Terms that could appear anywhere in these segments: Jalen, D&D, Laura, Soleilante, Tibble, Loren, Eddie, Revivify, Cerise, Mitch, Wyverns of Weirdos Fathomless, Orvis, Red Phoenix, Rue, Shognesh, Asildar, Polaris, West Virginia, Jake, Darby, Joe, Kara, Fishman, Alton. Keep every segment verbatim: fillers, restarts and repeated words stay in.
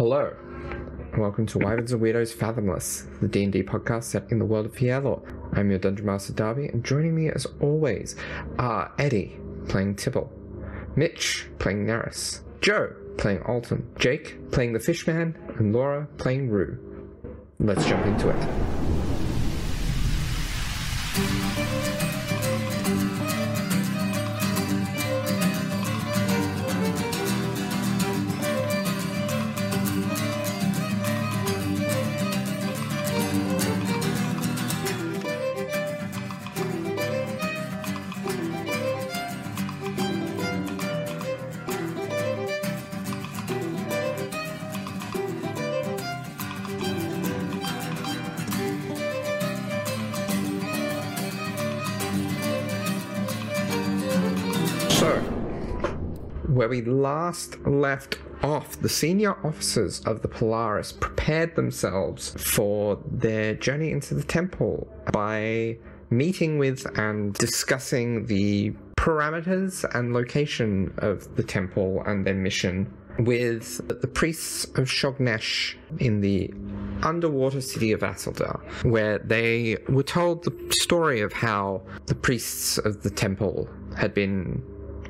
Hello, welcome to Wyverns of Weirdos Fathomless, the D and D podcast set in the world of Fialor. I'm your Dungeon Master Darby, and joining me as always are Eddie, playing Tibble, Mitch, playing Nerys, Joe, playing Alton, Jake, playing the Fishman, and Laura, playing Rue. Let's jump into it. Where we last left off, the senior officers of the Polaris prepared themselves for their journey into the temple by meeting with and discussing the parameters and location of the temple and their mission with the priests of Shognesh in the underwater city of Asildar, where they were told the story of how the priests of the temple had been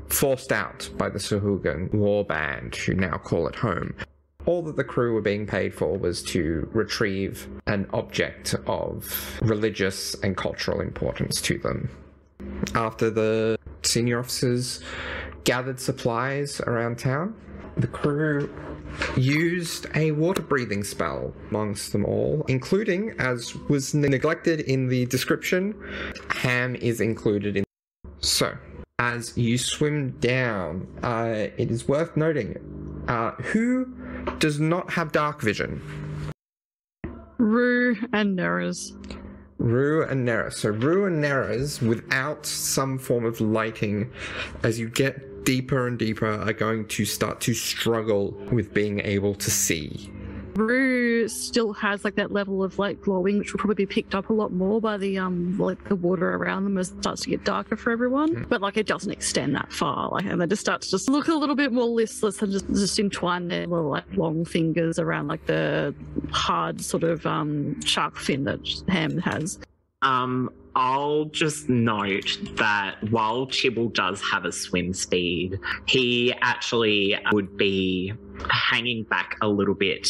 forced out by the Sahuagin war band, who now call it home. All that the crew were being paid for was to retrieve an object of religious and cultural importance to them. After the senior officers gathered supplies around town, the crew used a water-breathing spell amongst them all, including, as was neglected in the description, ham is included in. So, as you swim down, uh, it is worth noting, uh, who does not have dark vision? Rue and Nerys. Rue and Nerys. So Rue and Nerys, without some form of lighting, as you get deeper and deeper, are going to start to struggle with being able to see. Rue still has like that level of like glowing, which will probably be picked up a lot more by the um like the water around them as it starts to get darker for everyone. Mm. But like it doesn't extend that far, like, and they just start to just look a little bit more listless and just, just entwine their little like long fingers around like the hard sort of um shark fin that Ham has. Um, I'll just note that while Tibble does have a swim speed, he actually would be hanging back a little bit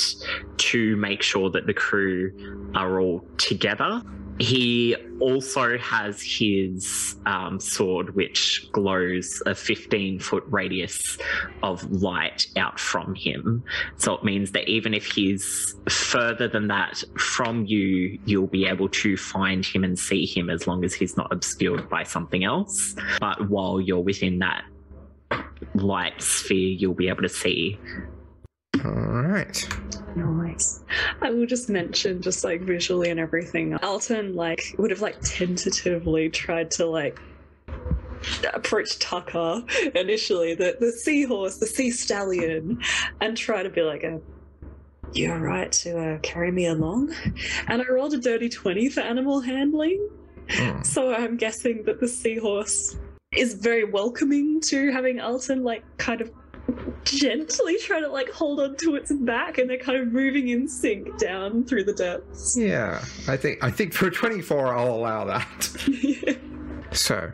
to make sure that the crew are all together. He also has his um, sword, which glows a fifteen-foot radius of light out from him. So it means that even if he's further than that from you, you'll be able to find him and see him as long as he's not obscured by something else. But while you're within that light sphere, you'll be able to see. All right. Nice. I will just mention, just like visually and everything, Alton like would have like tentatively tried to like approach Tucker initially, the the seahorse, the sea stallion, and try to be like, a, "You're all right to uh, carry me along." And I rolled a dirty twenty for animal handling, mm. so I'm guessing that the seahorse is very welcoming to having Alton like kind of gently try to like hold on to its back, and they're kind of moving in sync down through the depths. Yeah, I think I think for twenty-four I'll allow that. Yeah. So,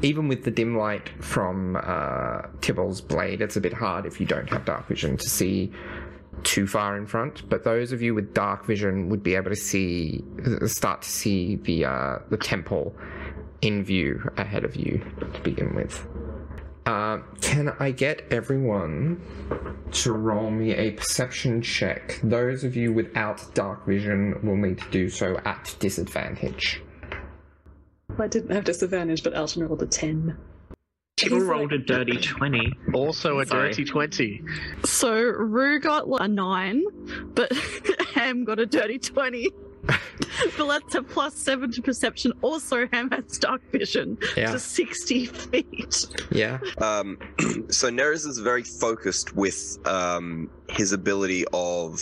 even with the dim light from uh, Tibble's blade, it's a bit hard if you don't have dark vision to see too far in front. But those of you with dark vision would be able to see, start to see the uh, the temple in view ahead of you to begin with. Uh, can I get everyone to roll me a perception check? Those of you without dark vision will need to do so at disadvantage. I didn't have disadvantage, but Alton rolled a ten. She rolled like a dirty twenty. Also a Sorry. dirty twenty. So Rue got like a nine, but Ham got a dirty twenty. But that's a plus seven to perception. Also, Ham has dark vision yeah. to sixty feet. Yeah. Um, so Nerys is very focused with um, his ability of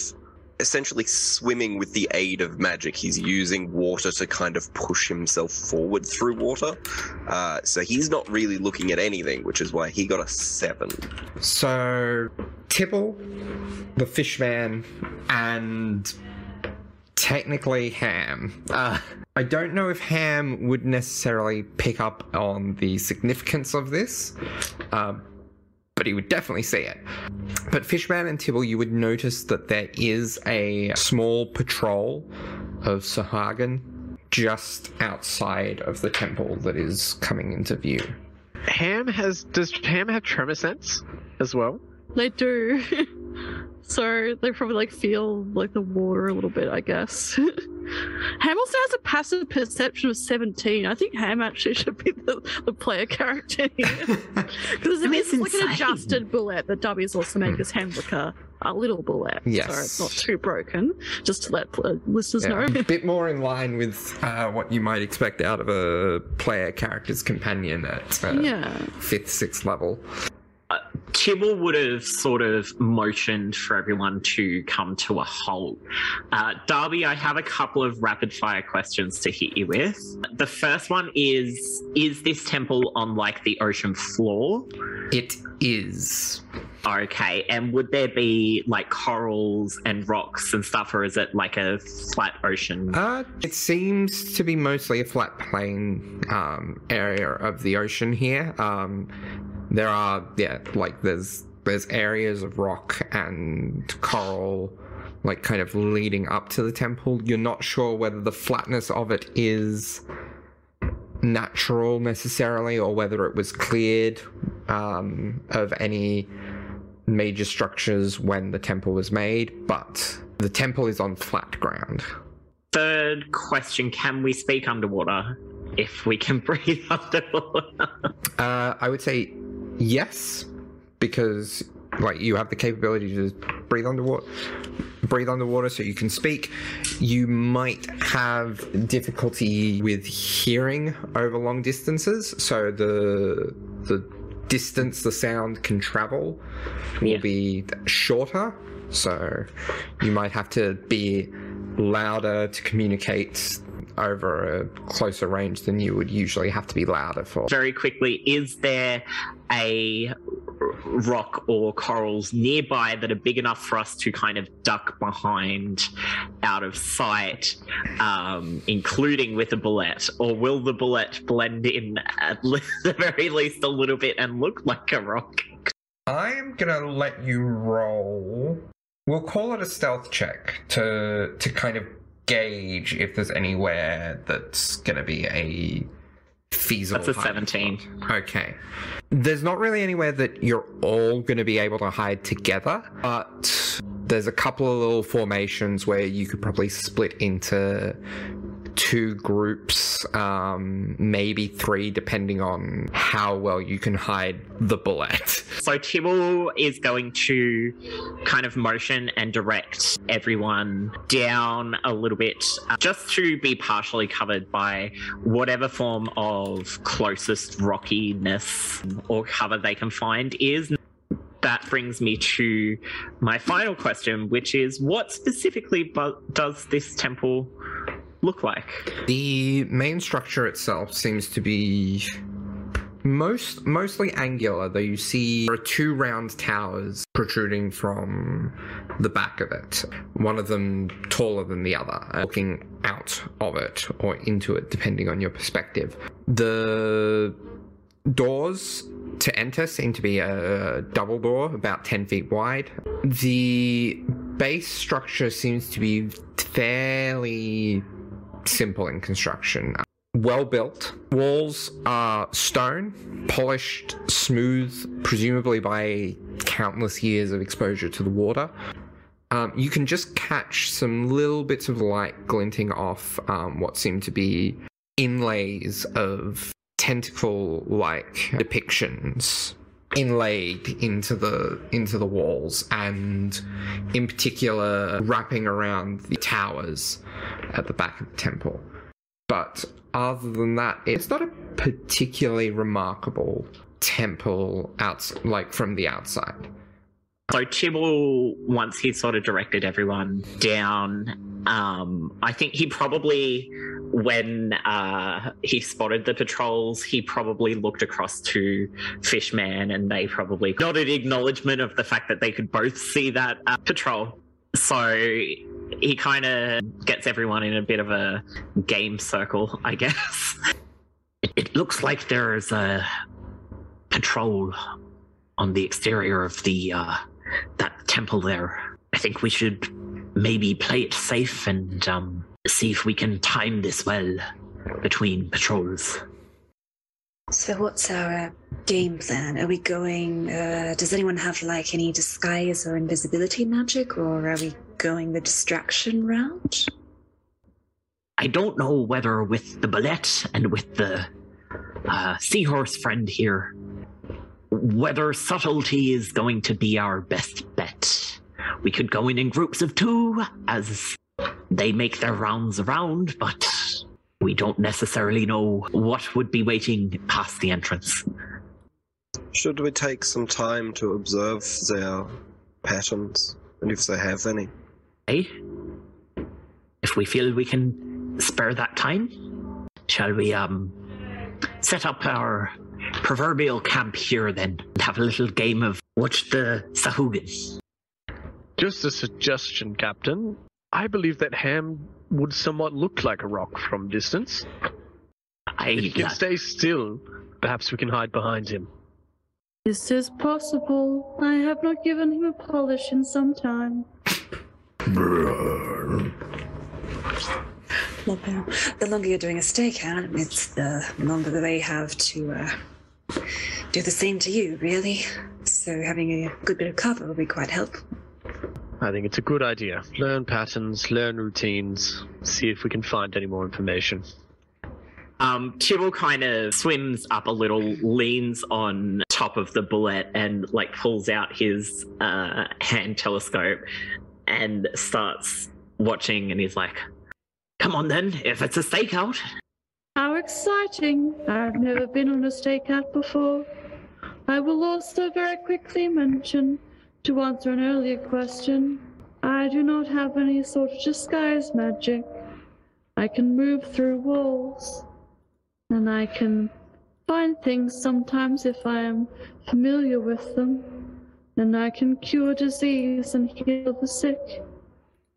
essentially swimming with the aid of magic. He's using water to kind of push himself forward through water. Uh, so he's not really looking at anything, which is why he got a seven. So Tibble, the Fishman, and technically Ham. Uh, I don't know if Ham would necessarily pick up on the significance of this, uh, but he would definitely see it. But Fishman and Tibble, you would notice that there is a small patrol of Sahuagin just outside of the temple that is coming into view. Ham has... Does Ham have tremor sense as well? They do. So they probably like feel like the water a little bit, I guess. Ham also has a passive perception of seventeen. I think Ham actually should be the, the player character here. Because it is like an adjusted bullet that Darby's also made, because mm. Ham look a, a little bullet. Yes. So it's not too broken, just to let uh, listeners yeah. know. A bit more in line with uh, what you might expect out of a player character's companion at uh, yeah. fifth, sixth level. Uh, Tibble would have sort of motioned for everyone to come to a halt. Uh, Darby, I have a couple of rapid-fire questions to hit you with. The first one is, is this temple on, like, the ocean floor? It is. Okay, and would there be, like, corals and rocks and stuff, or is it, like, a flat ocean? Uh, it seems to be mostly a flat plain um, area of the ocean here. Um... There are, yeah, like there's there's areas of rock and coral, like kind of leading up to the temple. You're not sure whether the flatness of it is natural necessarily, or whether it was cleared um, of any major structures when the temple was made, but the temple is on flat ground. Third question, can we speak underwater? If we can breathe underwater. uh, I would say yes, because like you have the capability to breathe underwater, breathe underwater, so you can speak. You might have difficulty with hearing over long distances, so the the distance the sound can travel will yeah. be shorter. So you might have to be louder to communicate over a closer range than you would usually have to be louder for. Very quickly, is there a rock or corals nearby that are big enough for us to kind of duck behind out of sight, um, including with a bullet? Or will the bullet blend in at least, the very least a little bit and look like a rock? I'm going to let you roll. We'll call it a stealth check to to kind of gauge if there's anywhere that's gonna be a feasible. That's a seventeen. Spot. Okay. There's not really anywhere that you're all gonna be able to hide together, but there's a couple of little formations where you could probably split into two groups, um, maybe three, depending on how well you can hide the bullet. So Tibble is going to kind of motion and direct everyone down a little bit, uh, just to be partially covered by whatever form of closest rockiness or cover they can find is. That brings me to my final question, which is, what specifically bu- does this temple look like? The main structure itself seems to be most mostly angular, though you see there are two round towers protruding from the back of it, one of them taller than the other, looking out of it or into it depending on your perspective. The doors to enter seem to be a double door about ten feet wide. The base structure seems to be fairly simple in construction. Well built. Walls are stone, polished, smooth, presumably by countless years of exposure to the water. Um, you can just catch some little bits of light glinting off um, what seem to be inlays of tentacle-like depictions inlaid into the into the walls, and in particular wrapping around the towers at the back of the temple. But other than that, it's not a particularly remarkable temple out like from the outside. So Tibble, once he sort of directed everyone down, um, I think he probably, when uh, he spotted the patrols, he probably looked across to Fishman and they probably nodded acknowledgement of the fact that they could both see that uh, patrol. So he kind of gets everyone in a bit of a game circle, I guess. it, it looks like there is a patrol on the exterior of the uh, that temple there. I think we should maybe play it safe and um, see if we can time this well between patrols. So what's our game plan? Are we going, uh, does anyone have like any disguise or invisibility magic, or are we going the distraction route? I don't know whether with the bullet and with the uh, seahorse friend here, whether subtlety is going to be our best bet. We could go in in groups of two as they make their rounds around, but we don't necessarily know what would be waiting past the entrance. Should we take some time to observe their patterns, and if they have any? Eh? If we feel we can spare that time, shall we um set up our proverbial camp here then, and have a little game of watch the Sahuagin? Just a suggestion, Captain. I believe that ham would somewhat look like a rock from distance. I, if he can uh, stay still, perhaps we can hide behind him. This is possible. I have not given him a polish in some time. The longer you're doing a stakeout, it's the longer that they have to uh, do the same to you, really. So having a good bit of cover will be quite helpful. I think it's a good idea. Learn patterns, learn routines, see if we can find any more information. Um, Tibble kind of swims up a little, leans on top of the bullet and like pulls out his uh, hand telescope and starts watching, and he's like, come on then, if it's a stakeout. How exciting. I've never been on a stakeout before. I will also very quickly mention, to answer an earlier question, I do not have any sort of disguise magic. I can move through walls, and I can find things sometimes if I am familiar with them, and I can cure disease and heal the sick,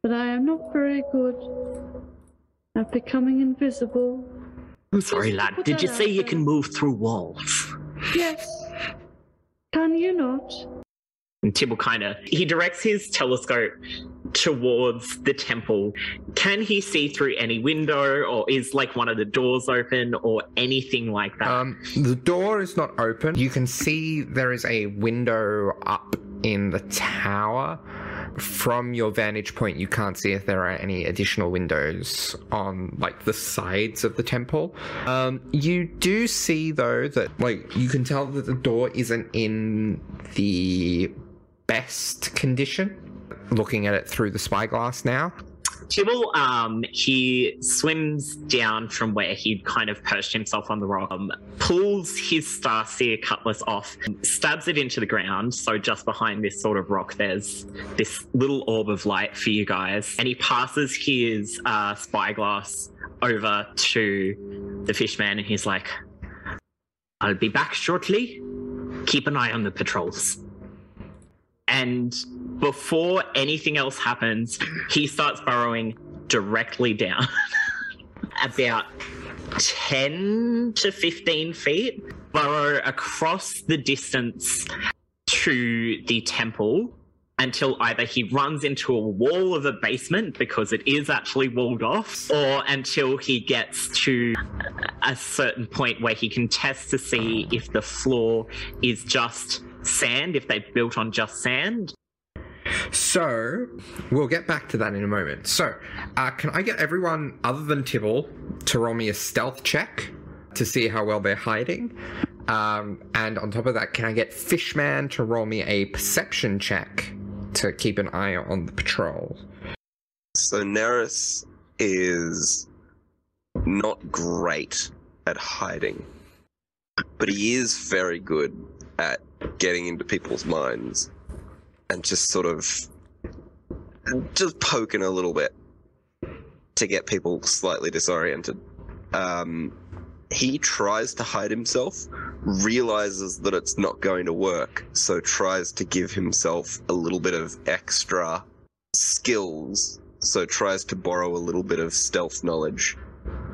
but I am not very good at becoming invisible. I'm sorry, lad. Did you say you can move through walls? Yes. Can you not? And Tibble kind of, he directs his telescope towards the temple. Can he see through any window, or is like one of the doors open or anything like that? Um, the door is not open. You can see there is a window up in the tower. From your vantage point, you can't see if there are any additional windows on, like, the sides of the temple. Um, you do see, though, that, like, you can tell that the door isn't in the best condition. Looking at it through the spyglass now. Tibble, um, he swims down from where he'd kind of perched himself on the rock, um, pulls his starseer cutlass off, stabs it into the ground, so just behind this sort of rock there's this little orb of light for you guys, and he passes his uh, spyglass over to the Fishman, and he's like, I'll be back shortly. Keep an eye on the patrols. And before anything else happens, he starts burrowing directly down about ten to fifteen feet, burrow across the distance to the temple until either he runs into a wall of a basement, because it is actually walled off, or until he gets to a certain point where he can test to see if the floor is just sand, if they've built on just sand. So, we'll get back to that in a moment. So, uh, can I get everyone other than Tibble to roll me a stealth check to see how well they're hiding? Um, and on top of that, can I get Fishman to roll me a perception check to keep an eye on the patrol? So, Nerys is not great at hiding, but he is very good at getting into people's minds. and just sort of just poking a little bit to get people slightly disoriented. Um, he tries to hide himself, realizes that it's not going to work, so tries to give himself a little bit of extra skills, so tries to borrow a little bit of stealth knowledge,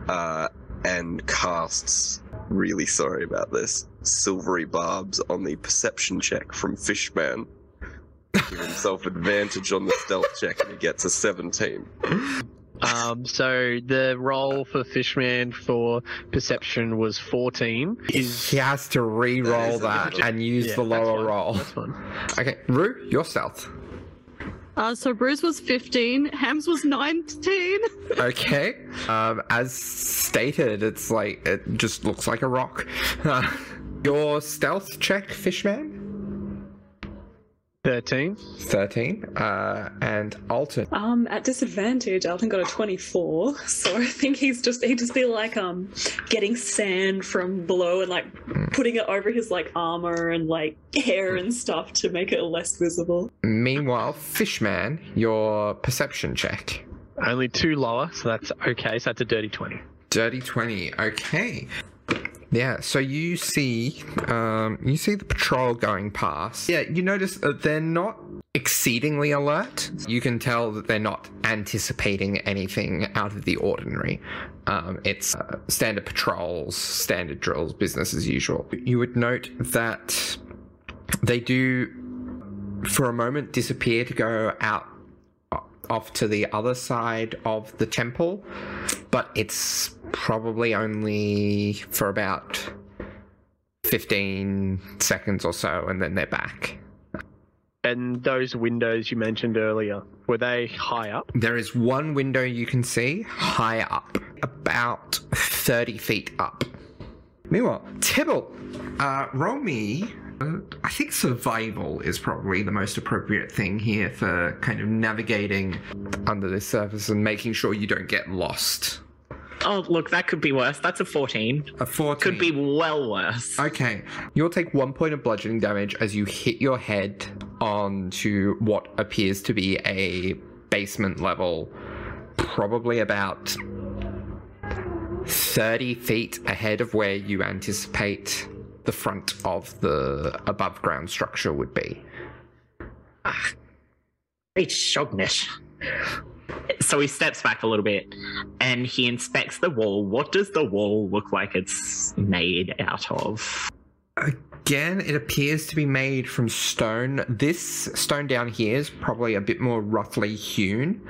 uh, and casts, really sorry about this, silvery barbs on the perception check from Fishman. Give himself advantage on the stealth check, and he gets a seventeen. Um, so the roll for Fishman for perception was fourteen. Is... He has to re-roll that, that and use yeah, the lower roll. That's fine. Okay, Rue, your stealth. Uh, so Bruce was fifteen, Hams was nineteen. Okay. Um, as stated, it's like, it just looks like a rock. Uh, your stealth check, Fishman? thirteen. thirteen. Uh, and Alton? Um, at disadvantage, Alton got a twenty-four, so I think he's just, he'd just be like, um, getting sand from below and like mm. putting it over his like armor and like hair and stuff to make it less visible. Meanwhile, Fishman, your perception check. Only two lower, so that's okay. So that's a dirty twenty. Dirty twenty, okay. Yeah, so you see, um, you see the patrol going past. Yeah, you notice that they're not exceedingly alert. You can tell that they're not anticipating anything out of the ordinary. Um, it's uh, standard patrols, standard drills, business as usual. You would note that they do, for a moment, disappear to go out off to the other side of the temple, but it's probably only for about fifteen seconds or so, and then they're back. And those windows you mentioned earlier, were they high up? There is one window you can see high up, about thirty feet up. Meanwhile, Tibble, uh, roll me... I think survival is probably the most appropriate thing here for kind of navigating under this surface and making sure you don't get lost. Oh, look, that could be worse. That's a fourteen. A fourteen. Could be well worse. Okay. You'll take one point of bludgeoning damage as you hit your head onto what appears to be a basement level, probably about thirty feet ahead of where you anticipate the front of the above ground structure would be. Ah, it's Shognesh. So he steps back a little bit and he inspects the wall. What does the wall look like it's made out of? Again, it appears to be made from stone. This stone down here is probably a bit more roughly hewn.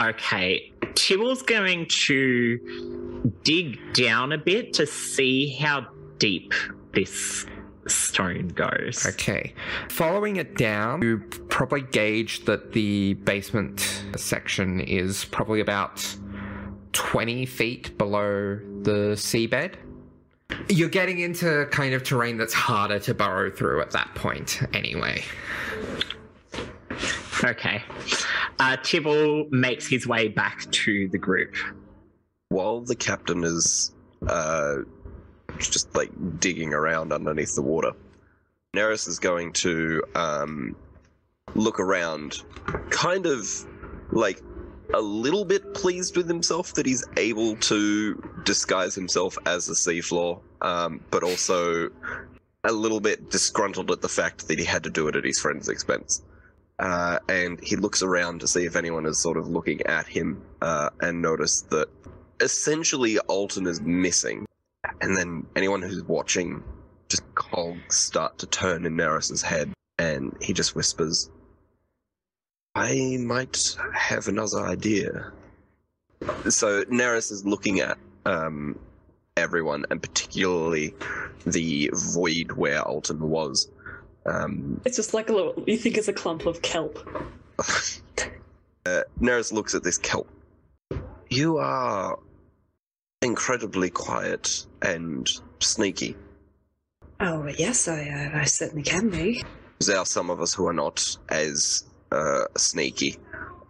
Okay, Tibble's going to dig down a bit to see how deep this stone goes. Okay. Following it down, you probably gauge that the basement section is probably about twenty feet below the seabed. You're getting into kind of terrain that's harder to burrow through at that point anyway. Okay. Uh, Tibble makes his way back to the group. While the captain is... Uh... just like digging around underneath the water, Nerys is going to um, look around, kind of like a little bit pleased with himself that he's able to disguise himself as a seafloor, um, but also a little bit disgruntled at the fact that he had to do it at his friend's expense. Uh, and he looks around to see if anyone is sort of looking at him, uh, and notice that essentially Alton is missing. And then anyone who's watching, just cogs start to turn in Nerys' head, and he just whispers, I might have another idea. So Nerys is looking at um, everyone, and particularly the void where Alton was. Um, it's just like a little, you think it's a clump of kelp. uh, Nerys looks at this kelp. You are... incredibly quiet and sneaky. Oh, yes, I uh, I certainly can be. There are some of us who are not as uh, sneaky.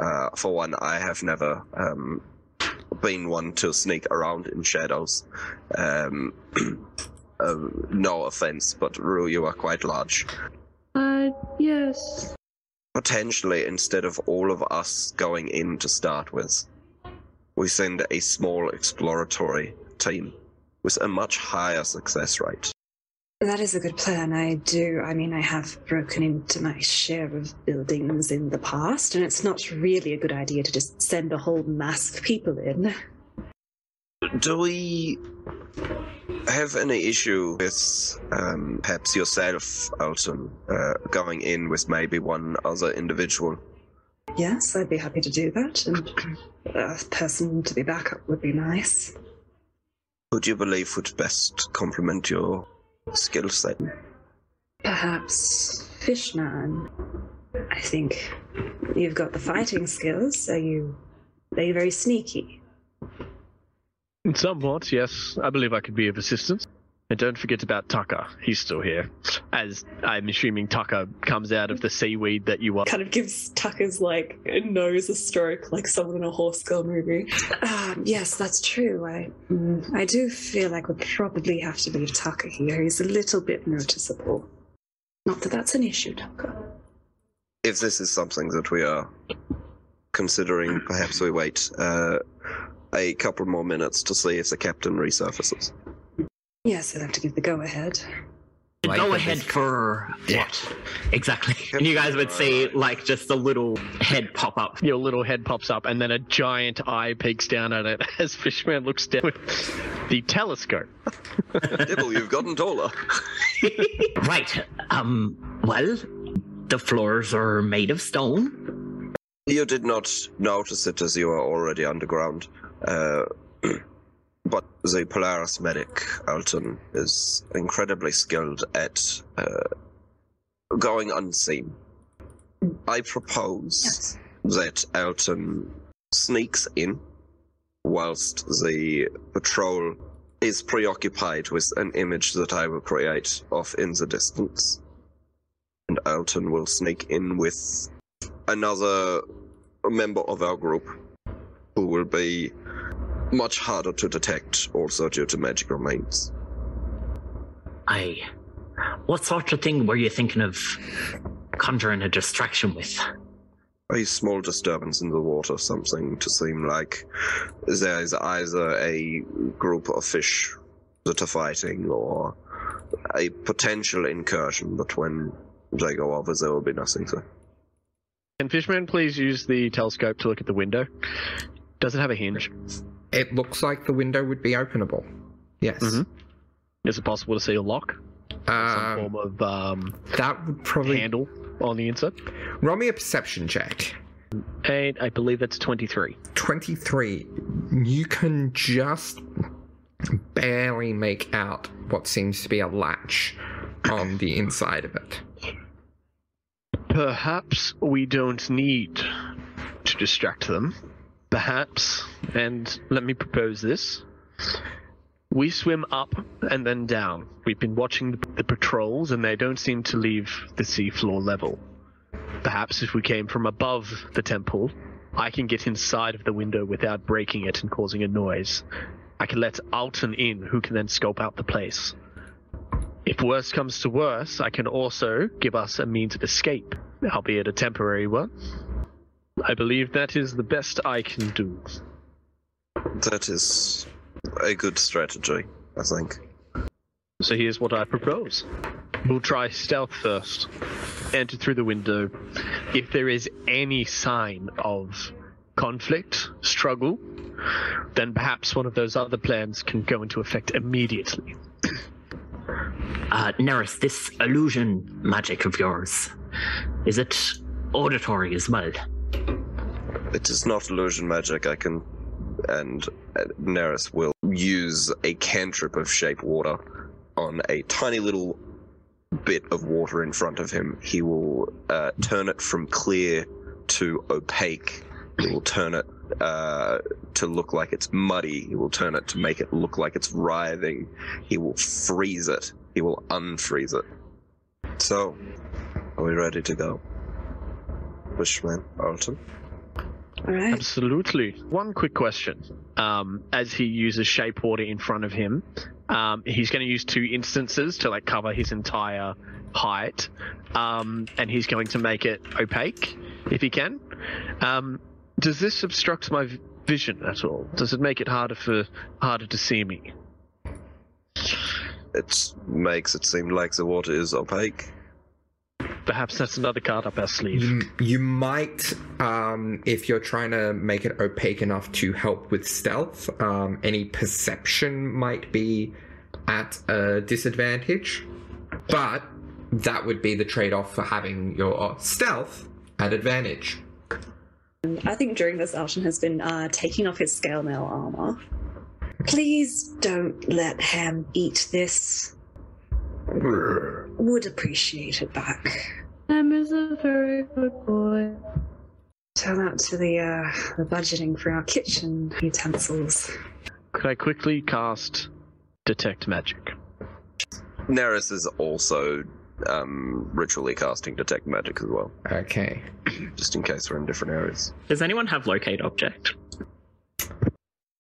Uh, for one, I have never um, been one to sneak around in shadows. Um, uh, no offense, but Rue, you are quite large. Uh, yes. Potentially, instead of all of us going in to start with, we send a small exploratory team with a much higher success rate. That is a good plan. I do. I mean, I have broken into my share of buildings in the past, and it's not really a good idea to just send a whole mass of people in. Do we have any issue with um, perhaps yourself, Alton, uh, going in with maybe one other individual? Yes, I'd be happy to do that, and a person to be backup would be nice. Who do you believe would best complement your skill set? Perhaps Fishman. I think you've got the fighting skills. Are you, are you very sneaky? Somewhat, yes. I believe I could be of assistance. And don't forget about Tucker. He's still here. As I'm assuming Tucker comes out of the seaweed that you are. Kind of gives Tucker's, like, nose a stroke, like someone in a horse girl movie. Um, yes, that's true. I mm, I do feel like we'll probably have to leave Tucker here. He's a little bit noticeable. Not that that's an issue, Tucker. If this is something that we are considering, perhaps we wait uh, a couple more minutes to see if the captain resurfaces. Yes, he'll have to give the go-ahead. Like go-ahead for yeah. What? Exactly. And you guys would see, like, just a little head pop up. Your little head pops up, and then a giant eye peeks down at it as Fishman looks down with the telescope. Dibble, you've gotten taller. Right. Um, well, the floors are made of stone. You did not notice it as you were already underground. Uh... But the Polaris medic, Alton, is incredibly skilled at uh, going unseen. I propose yes. that Alton sneaks in whilst the patrol is preoccupied with an image that I will create off in the distance. And Alton will sneak in with another member of our group who will be much harder to detect, also due to magical means. Aye. What sort of thing were you thinking of conjuring a distraction with? A small disturbance in the water, something to seem like there is either a group of fish that are fighting or a potential incursion, but when they go over, there will be nothing there. Can Fishman please use the telescope to look at the window? Does it have a hinge? It looks like the window would be openable. Yes. Mm-hmm. Is it possible to see a lock? Um, Some form of um, that would probably handle on the inside. Roll me a perception check. And I believe that's twenty-three. twenty-three. You can just barely make out what seems to be a latch on the inside of it. Perhaps we don't need to distract them. Perhaps, and let me propose this, we swim up and then down. We've been watching the, the patrols and they don't seem to leave the seafloor level. Perhaps if we came from above the temple, I can get inside of the window without breaking it and causing a noise. I can let Alton in, who can then scope out the place. If worse comes to worse, I can also give us a means of escape, albeit a temporary one. I believe that is the best I can do. That is a good strategy, I think. So here's what I propose. We'll try stealth first. Enter through the window. If there is any sign of conflict, struggle, then perhaps one of those other plans can go into effect immediately. uh, Nerys, this illusion magic of yours, is it auditory as well? It is not illusion magic. I can, and uh, Nerys will use a cantrip of shape water on a tiny little bit of water in front of him. He will uh, turn it from clear to opaque. He will turn it uh, to look like it's muddy. He will turn it to make it look like it's writhing. He will freeze it. He will unfreeze it. So, are we ready to go? Fishman, Alton? All right. Absolutely. One quick question. Um, as he uses shape water in front of him, um, he's going to use two instances to like cover his entire height, um, and he's going to make it opaque if he can. Um, does this obstruct my vision at all? Does it make it harder for harder to see me? It makes it seem like the water is opaque. Perhaps that's another card up our sleeve. You, you might, um, if you're trying to make it opaque enough to help with stealth, um, any perception might be at a disadvantage, but that would be the trade-off for having your stealth at advantage. I think during this, Alton has been uh, taking off his scale mail armor. Please don't let Ham eat this. Would appreciate it back. Ham is a very good boy. Tell that to the uh, the budgeting for our kitchen utensils. Could I quickly cast Detect Magic? Nerys is also um, ritually casting Detect Magic as well. Okay. Just in case we're in different areas. Does anyone have Locate Object?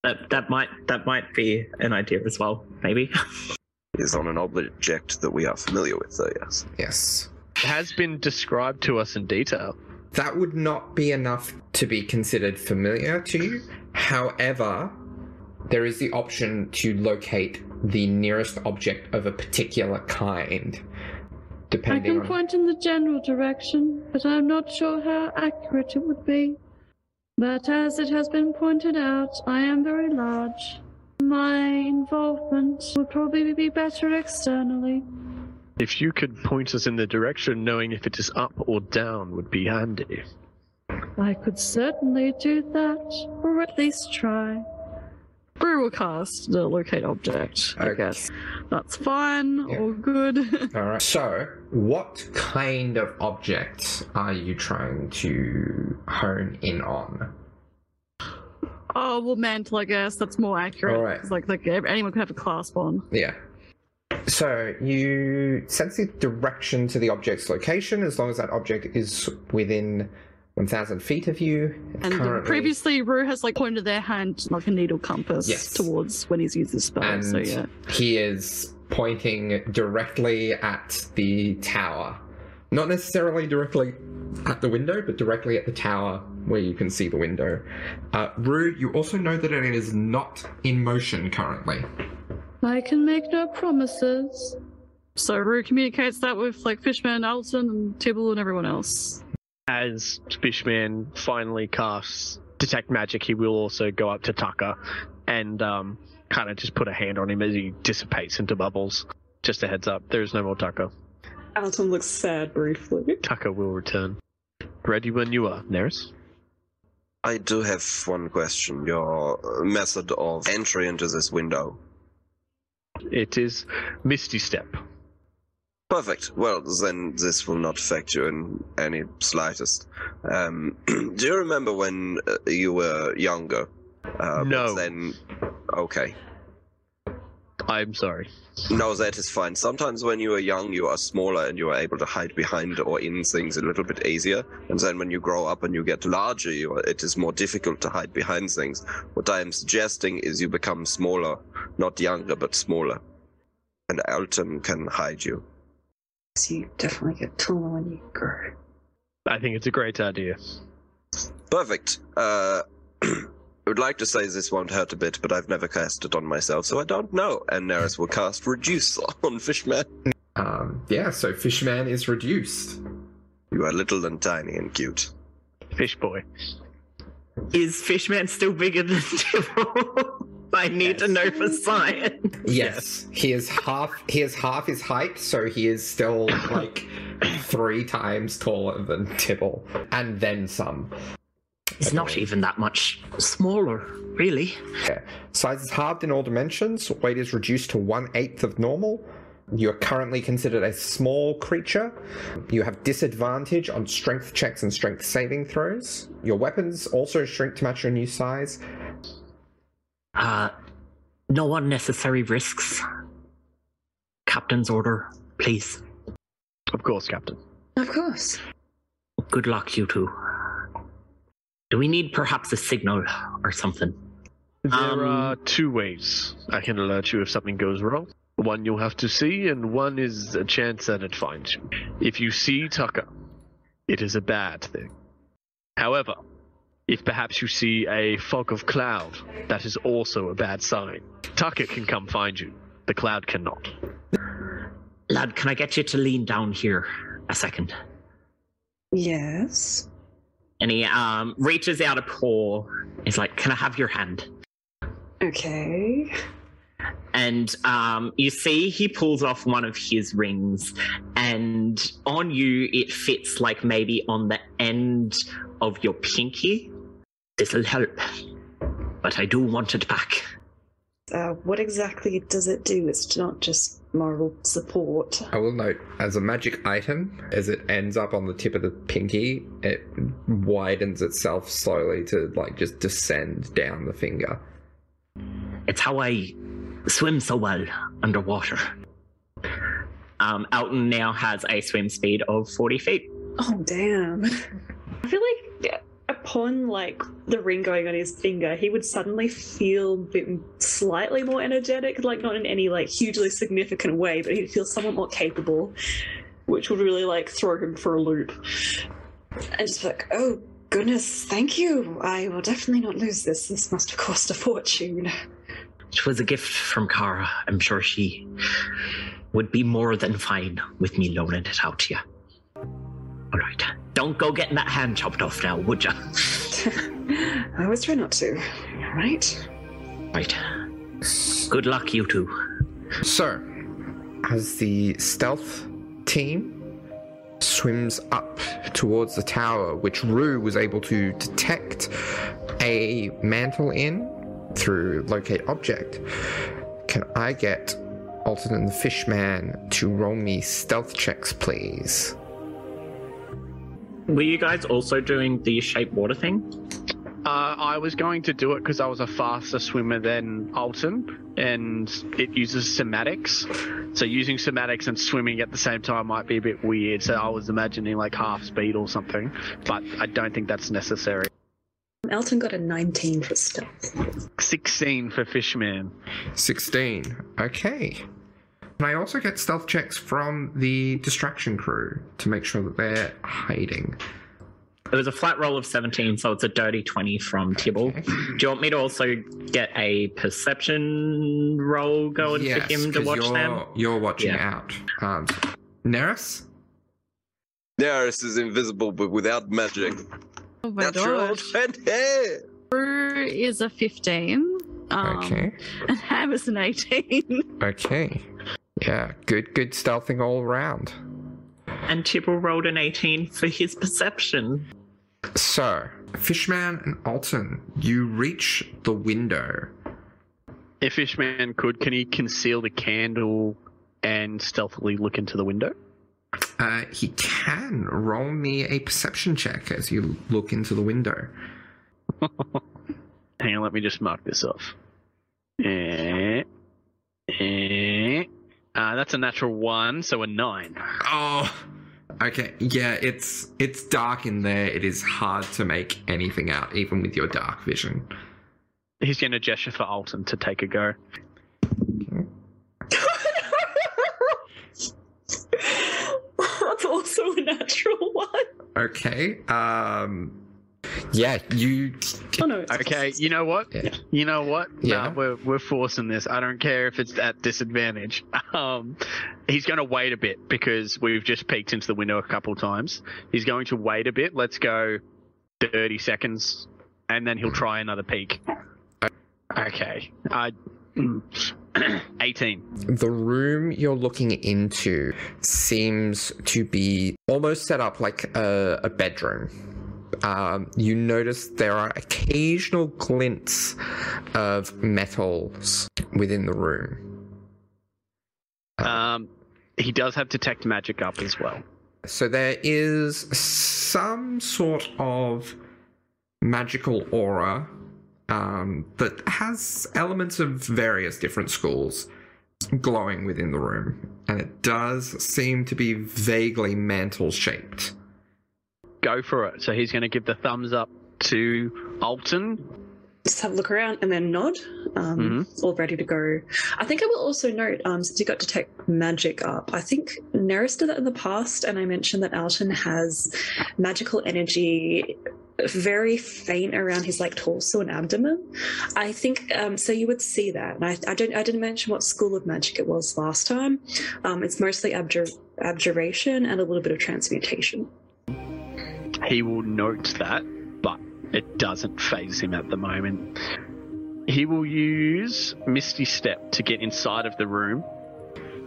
That that might that might be an idea as well, maybe. Is on an object that we are familiar with, though, yes. Yes. It has been described to us in detail. That would not be enough to be considered familiar to you. However, there is the option to locate the nearest object of a particular kind, depending on... I can point in the general direction, but I'm not sure how accurate it would be. But as it has been pointed out, I am very large. My involvement would probably be better externally. If you could point us in the direction, knowing if it is up or down would be handy. I could certainly do that, or at least try. We will cast the Locate Object, okay. I guess. That's fine, yeah. All good. All right. So, what kind of objects are you trying to hone in on? Oh, well, mantle, I guess. That's more accurate. All right. Like, like, anyone could have a clasp on. Yeah. So, you sense the direction to the object's location, as long as that object is within one thousand feet of you. And currently... previously, Rue has, like, pointed their hand like a needle compass yes. towards when he's used the spell. And so, yeah. he is pointing directly at the tower. Not necessarily directly at the window, but directly at the tower where you can see the window. Uh, Rue, you also know that it is not in motion currently. I can make no promises. So Rue communicates that with, like, Fishman, Alton, and Tibble, and everyone else. As Fishman finally casts Detect Magic, he will also go up to Tucker and um, kind of just put a hand on him as he dissipates into bubbles. Just a heads up, there is no more Tucker. Alton looks sad briefly. Tucker will return. Ready when you are, Nerys. I do have one question. Your method of entry into this window. It is Misty Step. Perfect. Well, then this will not affect you in any slightest. Um, do you remember when uh, you were younger? Uh, no. Then, okay. I'm sorry. No, that is fine. Sometimes when you are young, you are smaller and you are able to hide behind or in things a little bit easier. And then when you grow up and you get larger, you are, it is more difficult to hide behind things. What I am suggesting is you become smaller, not younger, but smaller. And Alton can hide you. So you definitely get taller when you grow. I think it's a great idea. Perfect. Uh, I would like to say this won't hurt a bit, but I've never cast it on myself, so I don't know. And Nerys will cast Reduce on Fishman. Um, yeah, so Fishman is reduced. You are little and tiny and cute. Fish boy. Is Fishman still bigger than Tibble? I need yes. to know for science. Yes, he is half. He is half his height, so he is still like three times taller than Tibble, and then some. It's okay. Not even that much smaller, really. Yeah. Size is halved in all dimensions. Weight is reduced to one eighth of normal. You are currently considered a small creature. You have disadvantage on strength checks and strength saving throws. Your weapons also shrink to match your new size. Uh, no unnecessary risks. Captain's order, please. Of course, Captain. Of course. Good luck, you two. Do we need perhaps a signal or something? There um, are two ways I can alert you if something goes wrong. One you'll have to see, and one is a chance that it finds you. If you see Tucker, it is a bad thing. However, if perhaps you see a fog of cloud, that is also a bad sign. Tucker can come find you. The cloud cannot. Lad, can I get you to lean down here a second? Yes. And he um, reaches out a paw. He's like, can I have your hand? Okay. And um, you see he pulls off one of his rings, and on you it fits like maybe on the end of your pinky. This'll help, but I do want it back. Uh, what exactly does it do? It's not just moral support. I will note, as a magic item, as it ends up on the tip of the pinky, it widens itself slowly to like just descend down the finger. It's how I swim so well underwater. Um, Alton now has a swim speed of forty feet. Oh, damn. I feel like upon like the ring going on his finger, he would suddenly feel a bit slightly more energetic, like not in any like hugely significant way, but he'd feel somewhat more capable, which would really like throw him for a loop. And just like, oh, goodness, thank you. I will definitely not lose this. This must have cost a fortune. It was a gift from Kara. I'm sure she would be more than fine with me loaning it out to you. All right. Don't go getting that hand chopped off now, would ya? I always try not to. All right? Right. Good luck, you two. So, as the stealth team swims up towards the tower, which Rue was able to detect a mantle in through locate object, can I get Alton and the Fishman to roll me stealth checks, please? Were you guys also doing the shape water thing? Uh, I was going to do it because I was a faster swimmer than Alton, and it uses somatics. So using somatics and swimming at the same time might be a bit weird. So I was imagining like half speed or something, but I don't think that's necessary. Alton got a nineteen for stealth. sixteen for Fishman. sixteen. Okay. Can I also get stealth checks from the distraction crew to make sure that they're hiding? It was a flat roll of seventeen, so it's a dirty twenty from Tibble. Okay. Do you want me to also get a perception roll going yes, for him to watch you're, them? You're watching yeah. out. Um, Nerys? Nerys is invisible, but without magic. Oh my god. Rue is a fifteen. Um, okay. And Ham is an eighteen. Okay. Yeah, good, good stealthing all around. And Tibble rolled an eighteen for his perception. So, Fishman and Alton, you reach the window. If Fishman could, can he conceal the candle and stealthily look into the window? Uh, he can. Roll me a perception check as you look into the window. Hang on, let me just mark this off. Eh, eh. Uh, that's a natural one, so a nine. Oh, okay. Yeah, it's it's dark in there. It is hard to make anything out, even with your dark vision. He's going to gesture for Alton to take a go. Okay. That's also a natural one. Okay. Um. Yeah, you... Oh, no. Okay, you know what? Yeah. You know what? Yeah. Nah, we're, we're forcing this. I don't care if it's at disadvantage. Um, he's going to wait a bit because we've just peeked into the window a couple times. He's going to wait a bit. Let's go thirty seconds, and then he'll try another peek. Okay. Uh, eighteen. The room you're looking into seems to be almost set up like a, a bedroom. Um, you notice there are occasional glints of metals within the room. Um, um, he does have detect magic up as well. So there is some sort of magical aura um, that has elements of various different schools glowing within the room. And it does seem to be vaguely mantle-shaped. Go for it. So he's going to give the thumbs up to Alton. just have a look around and then nod, um, mm-hmm. all ready to go. I think I will also note, um, since you got Detect Magic up, I think Nerys did that in the past, and I mentioned that Alton has magical energy very faint around his like torso and abdomen. I think um, so you would see that. And I, I don't I didn't mention what school of magic it was last time. Um, it's mostly abjur- abjuration and a little bit of transmutation. He will note that, but it doesn't faze him at the moment. He will use Misty Step to get inside of the room.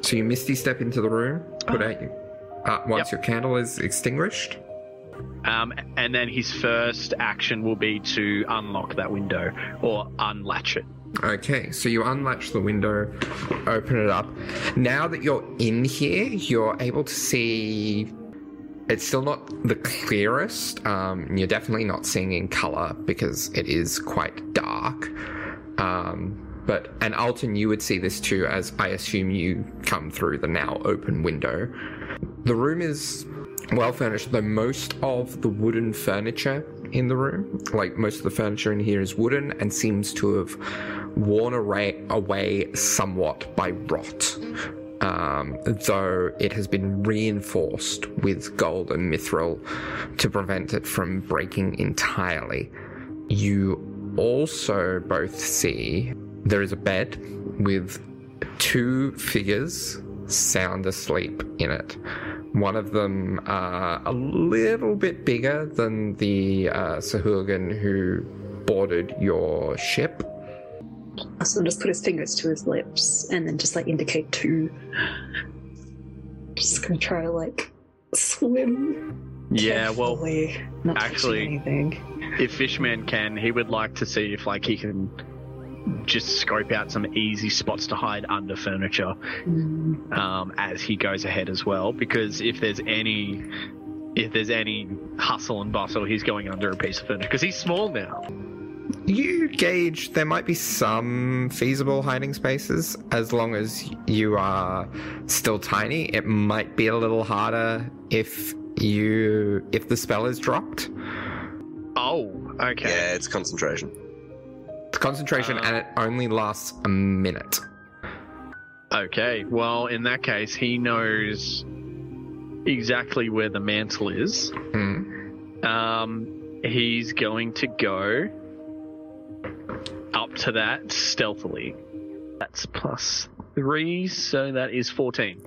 So you Misty Step into the room, put out you, uh, once yep. your candle is extinguished. Um, and then his first action will be to unlock that window, or unlatch it. Okay, so you unlatch the window, open it up. Now that you're in here, you're able to see... It's still not the clearest. Um, you're definitely not seeing in colour because it is quite dark. Um, but, and Alton, you would see this too, as I assume you come through the now open window. The room is well furnished, though most of the wooden furniture in the room, like most of the furniture in here is wooden and seems to have worn away, away somewhat by rot. Um, though it has been reinforced with gold and mithril to prevent it from breaking entirely. You also both see there is a bed with two figures sound asleep in it. One of them uh, a little bit bigger than the uh, Sahuagin who boarded your ship. Austin just put his fingers to his lips and then just like indicate to. Just gonna try to like swim. Yeah, well, not actually, anything. If Fishman can, he would like to see if like he can just scope out some easy spots to hide under furniture mm. um, as he goes ahead as well. Because if there's any, if there's any hustle and bustle, he's going under a piece of furniture because he's small now. You gauge there might be some feasible hiding spaces. As long as you are still tiny, it might be a little harder if you if the spell is dropped. Oh, okay. Yeah, it's concentration. It's concentration, um, and it only lasts a minute. Okay, well, in that case, he knows exactly where the mantle is. Mm. Um, he's going to go up to that stealthily. That's plus three, so that is fourteen.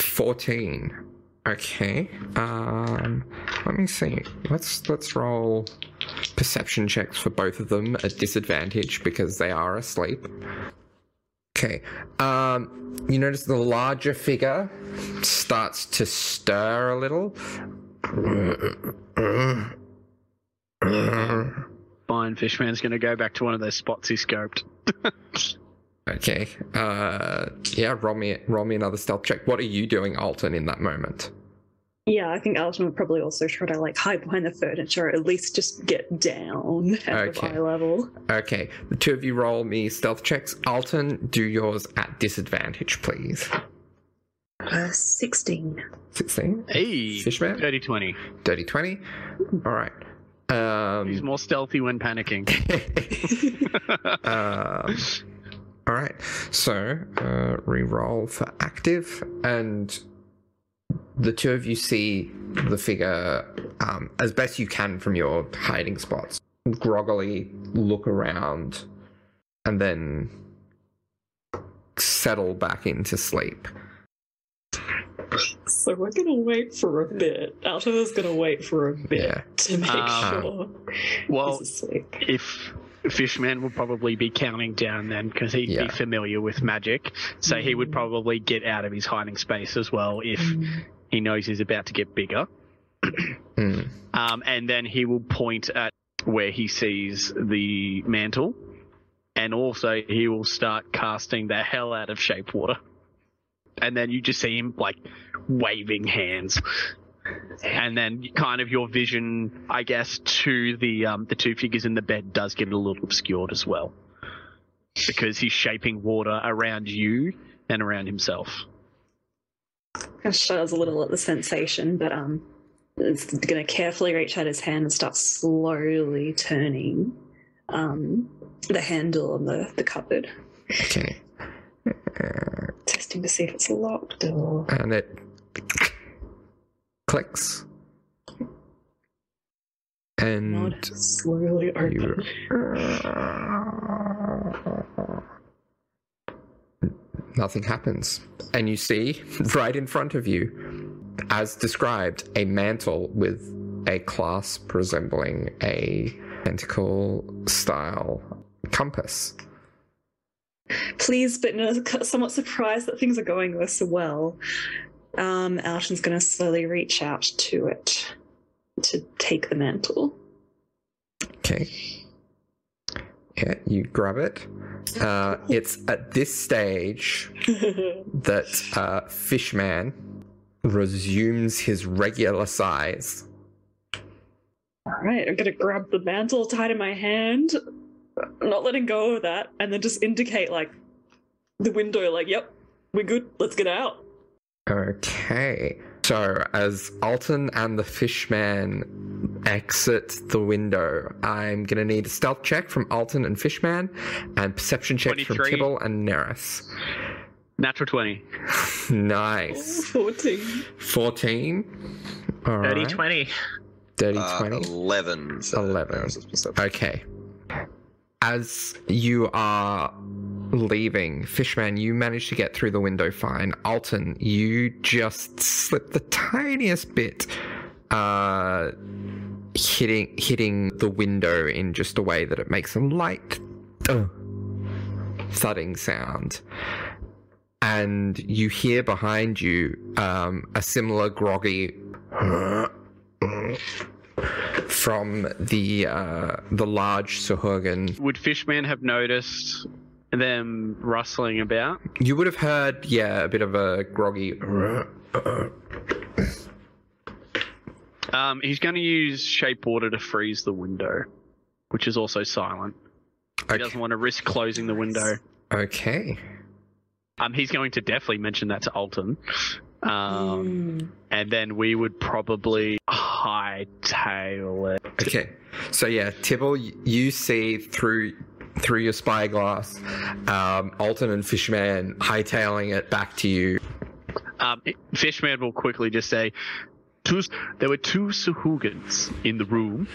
Fourteen. Okay. Um, let me see. Let's let's roll perception checks for both of them at disadvantage because they are asleep. Okay. Um, you notice the larger figure starts to stir a little. Fine, Fishman's going to go back to one of those spots he scoped. Okay. Uh, yeah, roll me, roll me another stealth check. What are you doing, Alton, in that moment? Yeah, I think Alton would probably also try to like hide behind the furniture, or at least just get down at okay. the eye level. Okay. The two of you roll me stealth checks. Alton, do yours at disadvantage, please. Uh, sixteen. sixteen? Hey, Fishman? dirty twenty. dirty twenty. All right. Um, He's more stealthy when panicking. um, all right, so uh, re-roll for active, and the two of you see the figure um, as best you can from your hiding spots. Groggily look around, and then settle back into sleep. So we're going to wait for a bit. Alto's going to wait for a bit yeah. to make um, sure well, he's asleep. If Fishman would probably be counting down then because he'd yeah. be familiar with magic, so mm. he would probably get out of his hiding space as well if mm. he knows he's about to get bigger. mm. um, and then he will point at where he sees the mantle, and also he will start casting the hell out of shape water. And then you just see him, like, waving hands. And then kind of your vision, I guess, to the um, the two figures in the bed does get a little obscured as well. Because he's shaping water around you and around himself. I shudders a little at the sensation, but um, it's going to carefully reach out his hand and start slowly turning um, the handle on the, the cupboard. Okay. Uh, Testing to see if it's locked or... And it clicks. And... Not slowly open. You... Nothing happens. And you see, right in front of you, as described, a mantle with a clasp resembling a pentacle-style compass. Pleased, but no, somewhat surprised that things are going this well, um, Alton's going to slowly reach out to it to take the mantle. Okay. Yeah, you grab it. Uh, it's at this stage that uh, Fishman resumes his regular size. All right, I'm going to grab the mantle tied in my hand, not letting go of that, and then just indicate, like, the window, like, yep, we're good, let's get out. Okay. So, as Alton and the Fishman exit the window, I'm going to need a stealth check from Alton and Fishman, and perception checks from Tibble and Nerys. Natural twenty. Nice. Oh, fourteen. fourteen. All right. Dirty twenty. Dirty uh, twenty. eleven. eleven. Okay. As you are leaving, Fishman, you managed to get through the window fine. Alton, you just slipped the tiniest bit, uh, hitting hitting the window in just a way that it makes a light uh, thudding sound. And you hear behind you um, a similar groggy from the uh, the large Sahuagin. Would Fishman have noticed them rustling about? You would have heard, yeah, a bit of a groggy. Um, he's going to use shape water to freeze the window, which is also silent. Okay. He doesn't want to risk closing the window. Okay. Um, he's going to definitely mention that to Alton. Um, mm. And then we would probably hightail it. Okay. So, yeah, Tibble, you see through through your spyglass, um, Alton and Fishman hightailing it back to you. Um, Fishman will quickly just say, two, there were two Sahuagins in the room.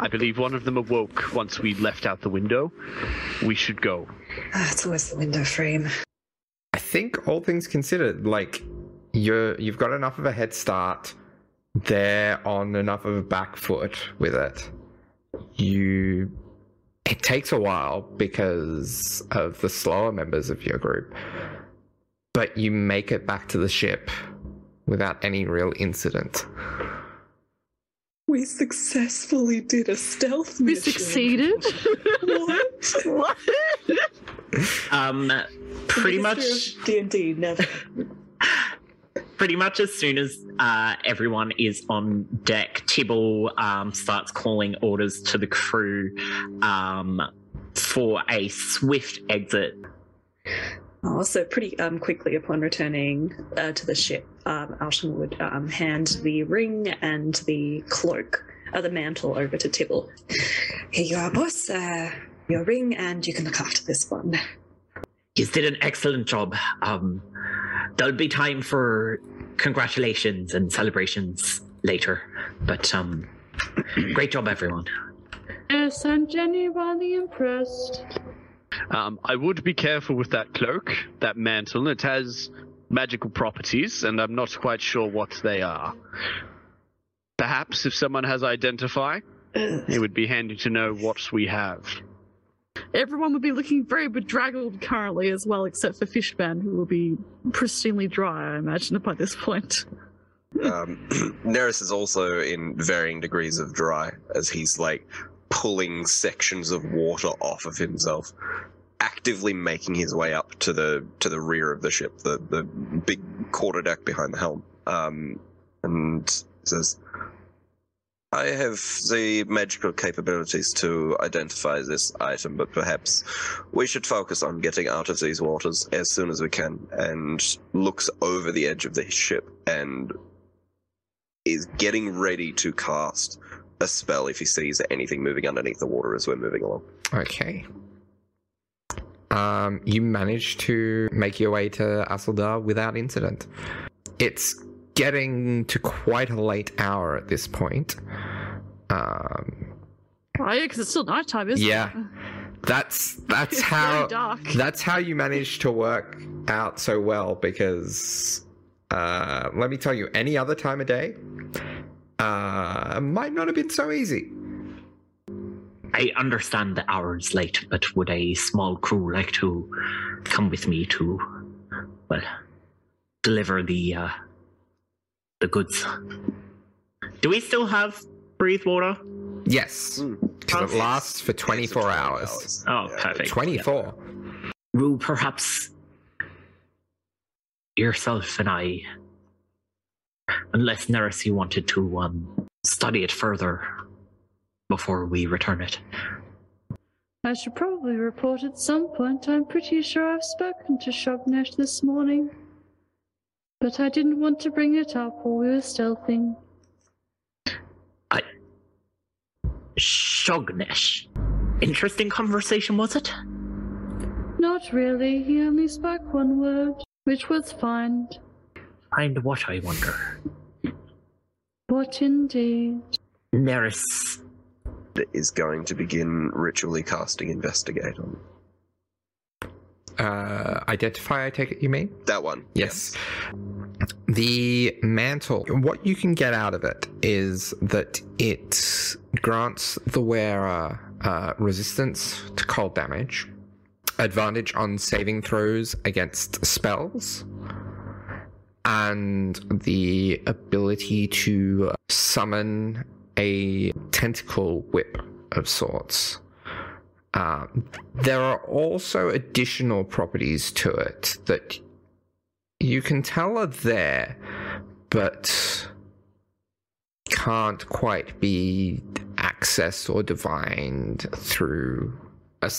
I believe one of them awoke once we left out the window. We should go. Ah, it's always the window frame. I think all things considered, like, you're, you've got enough of a head start. They're on enough of a back foot with it. You... It takes a while because of the slower members of your group. But you make it back to the ship without any real incident. We successfully did a stealth mission. We succeeded? What? What? Um... Pretty much D and D never. Pretty much as soon as uh, everyone is on deck, Tibble um, starts calling orders to the crew um, for a swift exit. Also, pretty um, quickly upon returning uh, to the ship, um, Alton would um, hand the ring and the cloak, uh, the mantle, over to Tibble. Here you are, boss. Uh, your ring, and you can look after this one. You did an excellent job. Um, there'll be time for congratulations and celebrations later. But um, great job, everyone. Yes, I'm genuinely impressed. Um, I would be careful with that cloak, that mantle. It has magical properties, and I'm not quite sure what they are. Perhaps if someone has Identify, it would be handy to know what we have. Everyone would be looking very bedraggled currently as well, except for Fishman, who will be pristinely dry, I imagine, by this point. um, Nerys is also in varying degrees of dry, as he's, like, pulling sections of water off of himself, actively making his way up to the to the rear of the ship, the, the big quarterdeck behind the helm, um, and says... I have the magical capabilities to identify this item, but perhaps we should focus on getting out of these waters as soon as we can, and looks over the edge of the ship and is getting ready to cast a spell if he sees anything moving underneath the water as we're moving along. Okay. Um, you manage to make your way to Asildar without incident. It's getting to quite a late hour at this point. Um, oh, yeah, because it's still nighttime, isn't yeah. it? Yeah. That's that's it's how dark. That's how you manage to work out so well, because uh, let me tell you, any other time of day uh, might not have been so easy. I understand the hour is late, but would a small crew like to come with me to, well, deliver the uh, the goods? Do we still have breathe water? Yes. Mm. Because it lasts for twenty-four hours. Oh, yeah, perfect. twenty-four. Yeah. Rue, perhaps yourself and I, unless Nerys, you wanted to um, study it further before we return it. I should probably report at some point. I'm pretty sure I've spoken to Shognesh this morning, but I didn't want to bring it up while we were stealthing. I... Shognesh. Interesting conversation, was it? Not really. He only spoke one word, which was find. Find what, I wonder? What indeed? Nerys is going to begin ritually casting investigate on. Uh, identify, I take it you mean? That one. Yes. yes. The mantle, what you can get out of it is that it grants the wearer uh, resistance to cold damage, advantage on saving throws against spells, and the ability to summon a tentacle whip of sorts. Uh, there are also additional properties to it that you can tell are there, but can't quite be accessed or divined through a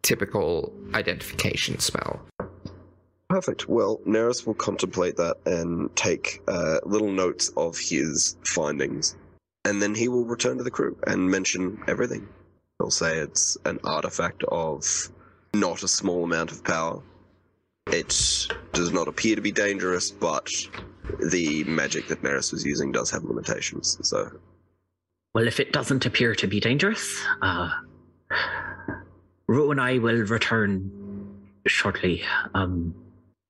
typical identification spell. Perfect. Well, Nerys will contemplate that and take uh, little notes of his findings, and then he will return to the crew and mention everything. He'll say it's an artifact of not a small amount of power. It does not appear to be dangerous, but the magic that Nerys was using does have limitations. So, well, if it doesn't appear to be dangerous, uh, Rue and I will return shortly. Um,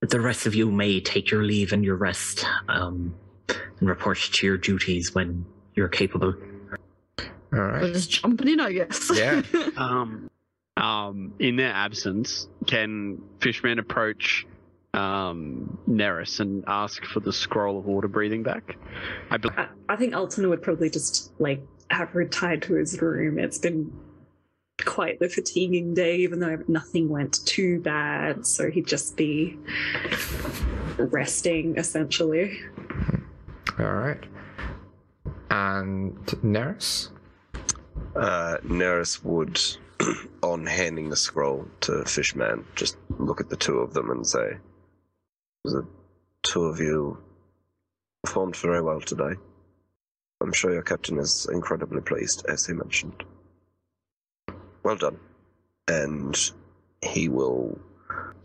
the rest of you may take your leave and your rest, um, and report to your duties when you're capable. All right. We're just jumping in, I guess. Yeah. um, um, in their absence, can Fishman approach um, Nerys and ask for the scroll of water breathing back? I, be- I, I think Alton would probably just like have her tied to his room. It's been quite the fatiguing day, even though nothing went too bad. So he'd just be resting, essentially. All right. And Nerys? Uh, Nerys would, on handing the scroll to Fishman, just look at the two of them and say, the two of you performed very well today. I'm sure your captain is incredibly pleased, as he mentioned. Well done. And he will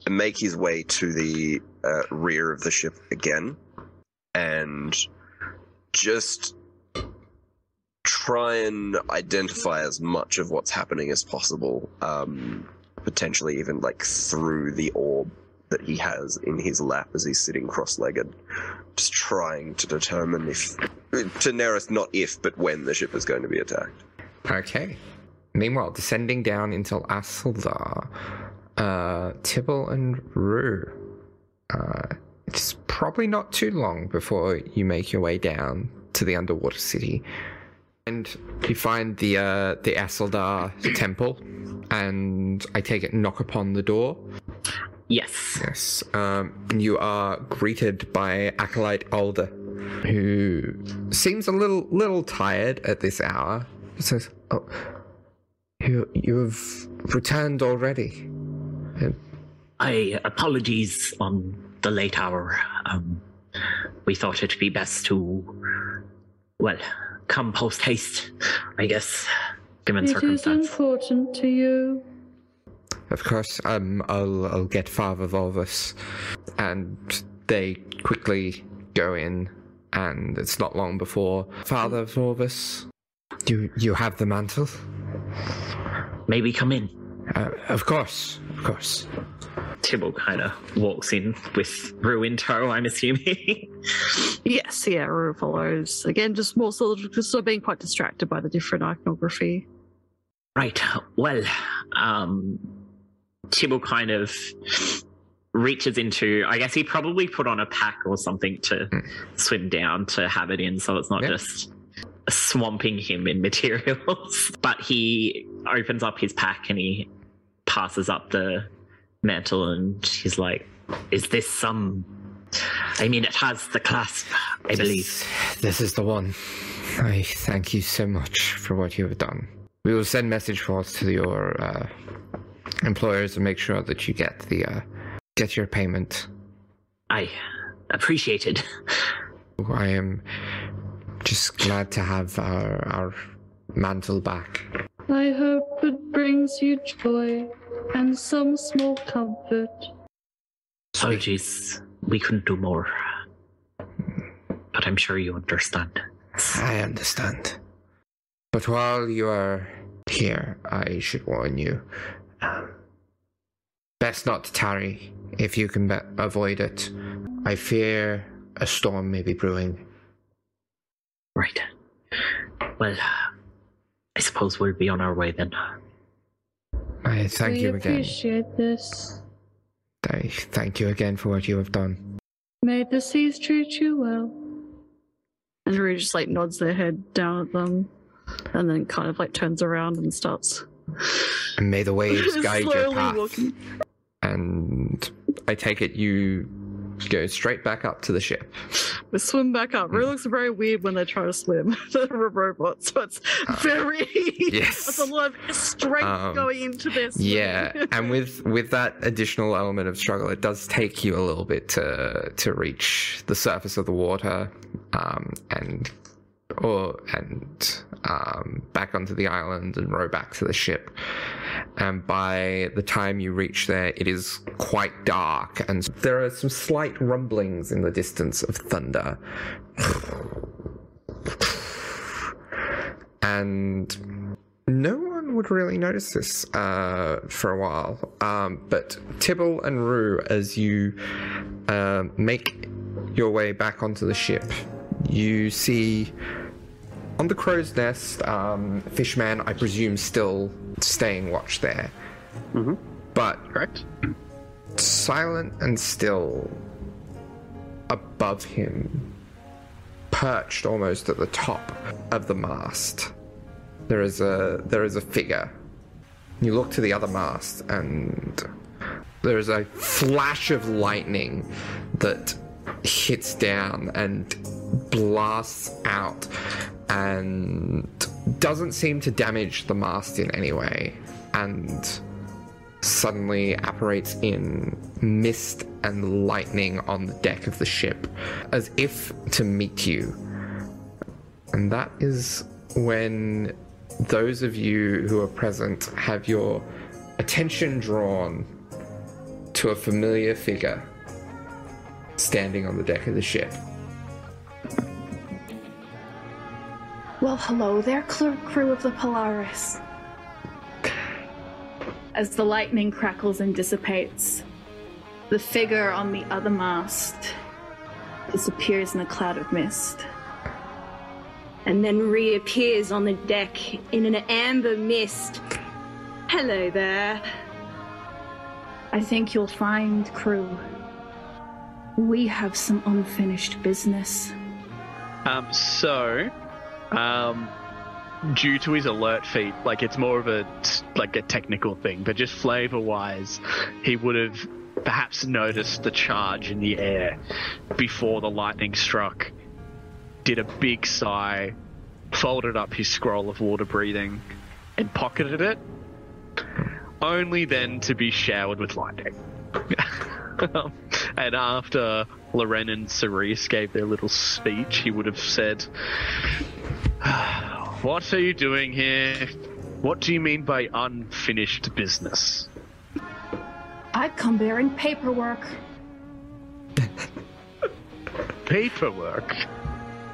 make his way to the uh, rear of the ship again and just try and identify as much of what's happening as possible, um, potentially even like through the orb that he has in his lap as he's sitting cross-legged, just trying to determine if, to Nerys, not if, but when the ship is going to be attacked. Okay. Meanwhile, descending down into Asildar, uh, Tibble and Rue. Uh, it's probably not too long before you make your way down to the underwater city. And you find the uh, the Asildar temple, and I take it knock upon the door. Yes. Yes. Um, you are greeted by acolyte Alder, who seems a little little tired at this hour. He says, "Oh, you you have returned already." I apologies on the late hour. Um, we thought it'd be best to, well, come post haste, I guess, given it circumstance. It is important to you. Of course, um, I'll, I'll get five of all this, and they quickly go in, and it's not long before Father of Orvis. Do you have the mantle? May we come in? Uh, of course, of course. Tibble kind of walks in with Rue in tow, I'm assuming. Yes, yeah, Rue follows. Again, just more sort of, just sort of being quite distracted by the different iconography. Right, well, um, Tibble kind of reaches into, I guess he probably put on a pack or something to mm. swim down to have it in, so it's not yep. just swamping him in materials. But he opens up his pack and he passes up the mantle, and he's like, is this some... I mean, it has the clasp, I this, believe. This is the one. I thank you so much for what you have done. We will send message forth to your uh, employers and make sure that you get the uh, get your payment. I appreciate it. I am just glad to have our, our mantle back. I hope it brings you joy and some small comfort. Apologies, we couldn't do more. But I'm sure you understand. I understand. But while you are here, I should warn you. Um, best not to tarry, if you can be- avoid it. I fear a storm may be brewing. Right. Well, I suppose we'll be on our way then. I thank we you again. I appreciate this. I thank you again for what you have done. May the seas treat you well. And Rue just like nods their head down at them, and then kind of like turns around and starts. And may the waves guide your path. Walking. And I take it you go straight back up to the ship. We swim back up. Mm. Rue looks very weird when they try to swim. They're robots, so it's uh, very... Yes. It's a lot of strength um, going into this. Yeah, and with with that additional element of struggle, it does take you a little bit to to reach the surface of the water um, and or and um, back onto the island and row back to the ship. And by the time you reach there, it is quite dark, and there are some slight rumblings in the distance of thunder. And no one would really notice this uh, for a while. Um, but Tibble and Rue, as you uh, make your way back onto the ship, you see on the crow's nest, um, Fishman, I presume, still staying watch there. Mm-hmm. But correct. Silent and still above him, perched almost at the top of the mast, there is a there is a figure. You look to the other mast, and there is a flash of lightning that hits down and blasts out and doesn't seem to damage the mast in any way, and suddenly apparates in mist and lightning on the deck of the ship as if to meet you. And that is when those of you who are present have your attention drawn to a familiar figure standing on the deck of the ship. Well, hello there, crew of the Polaris. As the lightning crackles and dissipates, the figure on the other mast disappears in a cloud of mist, and then reappears on the deck in an amber mist. Hello there. I think you'll find, crew, we have some unfinished business. Um, so... Um, due to his alert feat, like it's more of a like a technical thing, but just flavor-wise, he would have perhaps noticed the charge in the air before the lightning struck. Did a big sigh, folded up his scroll of water breathing, and pocketed it. Only then to be showered with lightning. And after Loren and Cerise gave their little speech, he would have said, What are you doing here? What do you mean by unfinished business? I come bearing paperwork. Paperwork?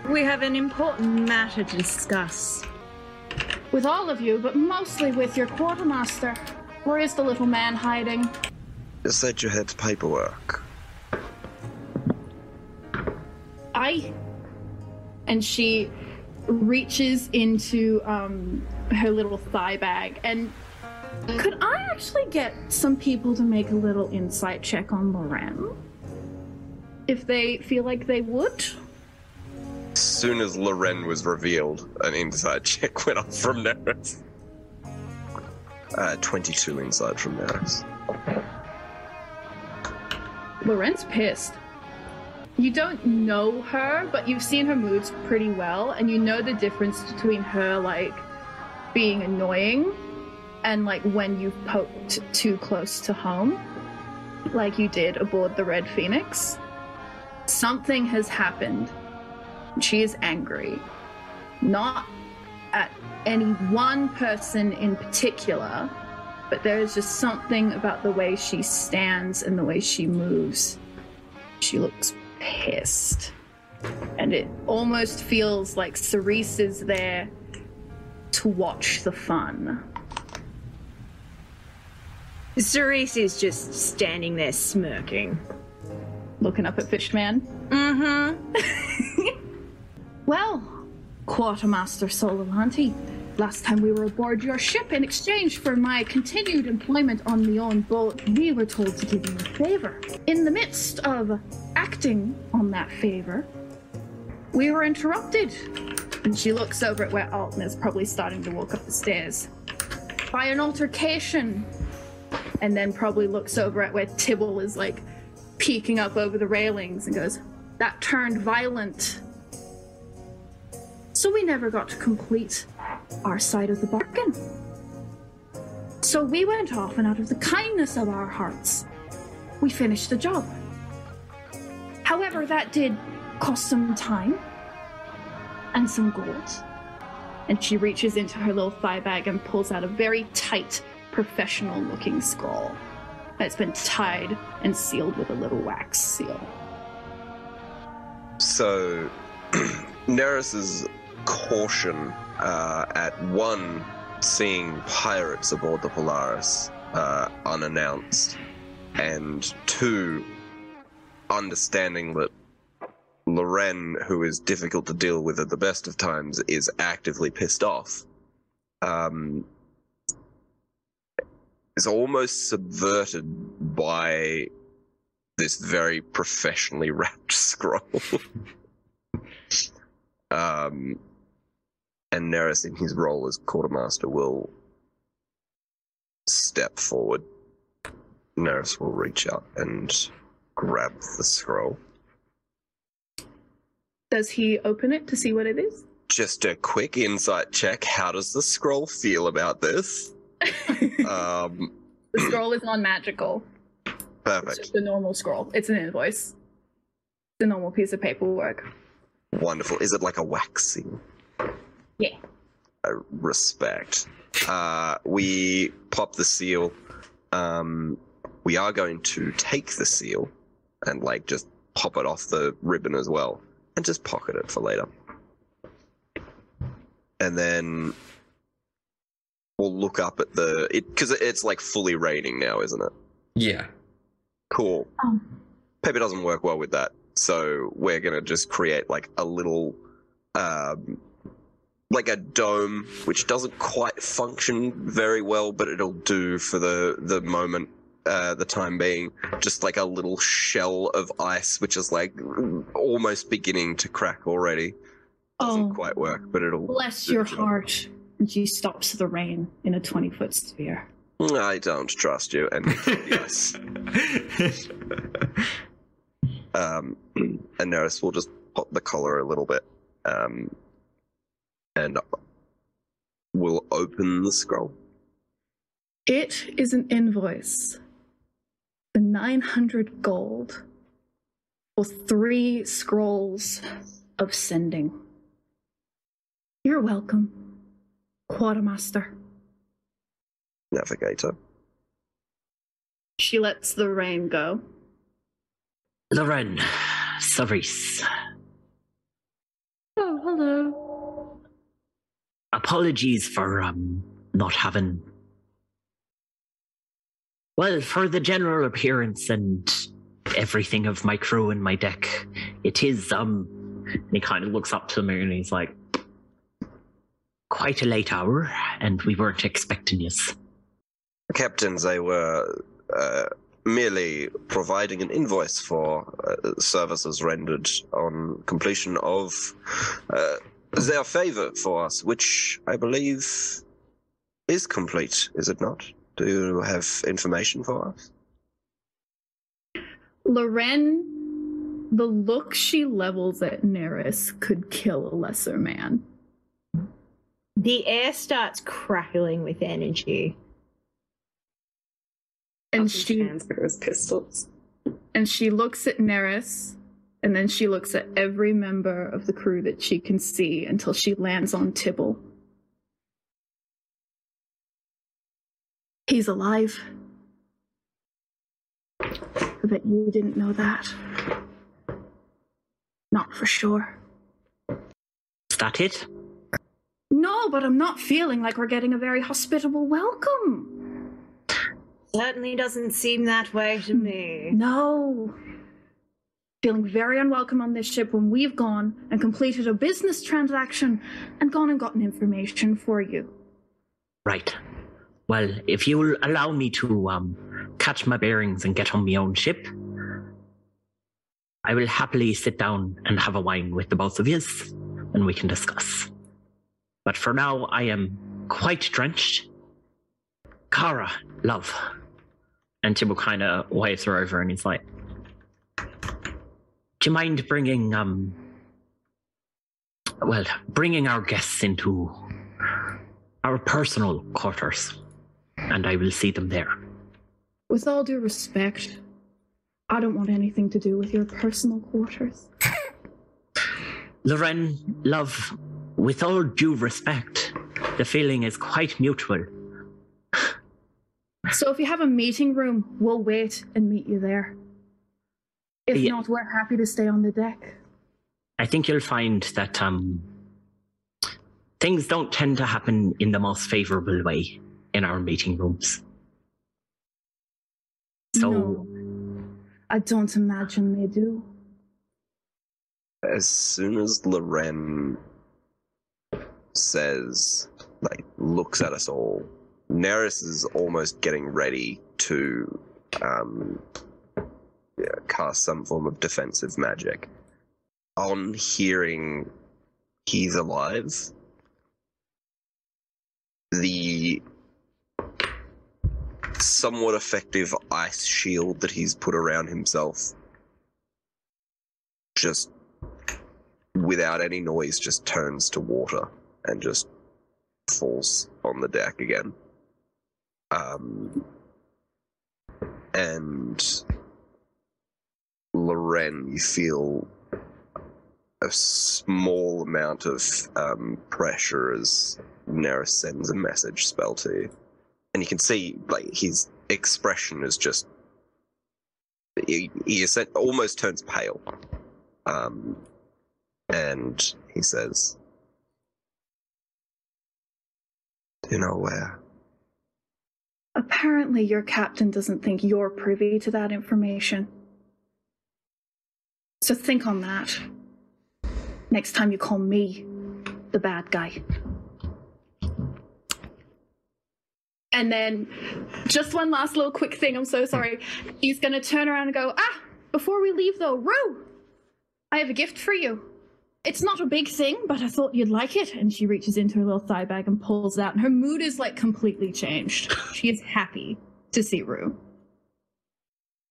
We have an important matter to discuss. With all of you, but mostly with your quartermaster. Where is the little man hiding? You said you had paperwork. I... And she reaches into um, her little thigh bag. And could I actually get some people to make a little insight check on Loren? If they feel like they would? As soon as Loren was revealed, an insight check went off from Nerys. Uh, twenty-two insight from Nerys. Loren's pissed. You don't know her, but you've seen her moods pretty well, and you know the difference between her, like, being annoying and, like, when you've poked too close to home, like you did aboard the Red Phoenix. Something has happened. She is angry. Not at any one person in particular, but there is just something about the way she stands and the way she moves. She looks pissed, and it almost feels like Cerise is there to watch the fun. Cerise is just standing there smirking, looking up at Fishman. Mm-hmm. Well, Quartermaster Soleilante, last time we were aboard your ship, in exchange for my continued employment on the own boat, we were told to give you a favor. In the midst of acting on that favor, we were interrupted. And she looks over at where Alton is probably starting to walk up the stairs. By an altercation. And then probably looks over at where Tibble is, like, peeking up over the railings and goes, that turned violent. So we never got to complete our side of the bargain. So we went off, and out of the kindness of our hearts, we finished the job. However, that did cost some time and some gold. And she reaches into her little thigh bag and pulls out a very tight, professional-looking scroll that's been tied and sealed with a little wax seal. So, Nerys's caution uh, at one, seeing pirates aboard the Polaris uh, unannounced, and two, understanding that Loren, who is difficult to deal with at the best of times, is actively pissed off, um, is almost subverted by this very professionally wrapped scroll. Um, and Nerys, in his role as quartermaster, will step forward. Nerys will reach out and grab the scroll. Does he open it to see what it is? Just a quick insight check. How does the scroll feel about this? um, the scroll is non-magical. Perfect. It's just a normal scroll. It's an invoice. It's a normal piece of paperwork. Wonderful. Is it like a waxing? Yeah. I respect. Uh, we pop the seal. Um, we are going to take the seal and, like, just pop it off the ribbon as well and just pocket it for later. And then we'll look up at the... Because it, it's, like, fully raining now, isn't it? Yeah. Cool. Oh. Paper doesn't work well with that. So we're going to just create, like, a little, um, like a dome, which doesn't quite function very well, but it'll do for the, the moment, uh, the time being. Just like a little shell of ice, which is, like, almost beginning to crack already. Doesn't oh, quite work, but it'll... Bless your heart. And she stops the rain in a twenty-foot sphere. I don't trust you. And yes. Um, and Nerys will just pop the collar a little bit, um, and we'll open the scroll. It is an invoice for nine hundred gold for three scrolls of sending. You're welcome, Quartermaster. Navigator. She lets the rain go. Loren, Cerise. Oh, hello. Apologies for um not having... Well, for the general appearance and everything of my crew and my deck, it is, um... And he kind of looks up to the moon and he's like, quite a late hour, and we weren't expecting you. Captain, they were uh, merely providing an invoice for uh, services rendered on completion of uh, their favor for us, which I believe is complete, is it not? Do you have information for us? Loren, the look she levels at Nerys could kill a lesser man. The air starts crackling with energy. And she hands those pistols. And she looks at Nerys, and then she looks at every member of the crew that she can see until she lands on Tibble. He's alive. I bet you didn't know that. Not for sure. Is that it? No, but I'm not feeling like we're getting a very hospitable welcome. Certainly doesn't seem that way to me. No. Feeling very unwelcome on this ship when we've gone and completed a business transaction and gone and gotten information for you. Right. Well, if you'll allow me to um, catch my bearings and get on my own ship, I will happily sit down and have a wine with the both of yous, and we can discuss. But for now, I am quite drenched. Kara, love. And Tibble kind of waves her over, and he's like, do you mind bringing, um, well, bringing our guests into our personal quarters? And I will see them there. With all due respect, I don't want anything to do with your personal quarters. Loren, love, with all due respect, the feeling is quite mutual. So if you have a meeting room, we'll wait and meet you there. If yeah. not, we're happy to stay on the deck. I think you'll find that um, things don't tend to happen in the most favorable way in our meeting rooms. So no, I don't imagine they do. As soon as Loren says, like, looks at us all, Nerys is almost getting ready to um, yeah, cast some form of defensive magic. On hearing he's alive, the somewhat effective ice shield that he's put around himself just, without any noise, just turns to water and just falls on the deck again. Um, and Loren, you feel a small amount of um, pressure as Nerys sends a message spell to you. And you can see, like, his expression is just... He, he is, almost turns pale. Um, and he says... You know where? Apparently your captain doesn't think you're privy to that information. So think on that. Next time you call me the bad guy. And then, just one last little quick thing, I'm so sorry. He's going to turn around and go, ah, before we leave though, Rue, I have a gift for you. It's not a big thing, but I thought you'd like it. And she reaches into her little thigh bag and pulls it out. And her mood is, like, completely changed. She is happy to see Rue.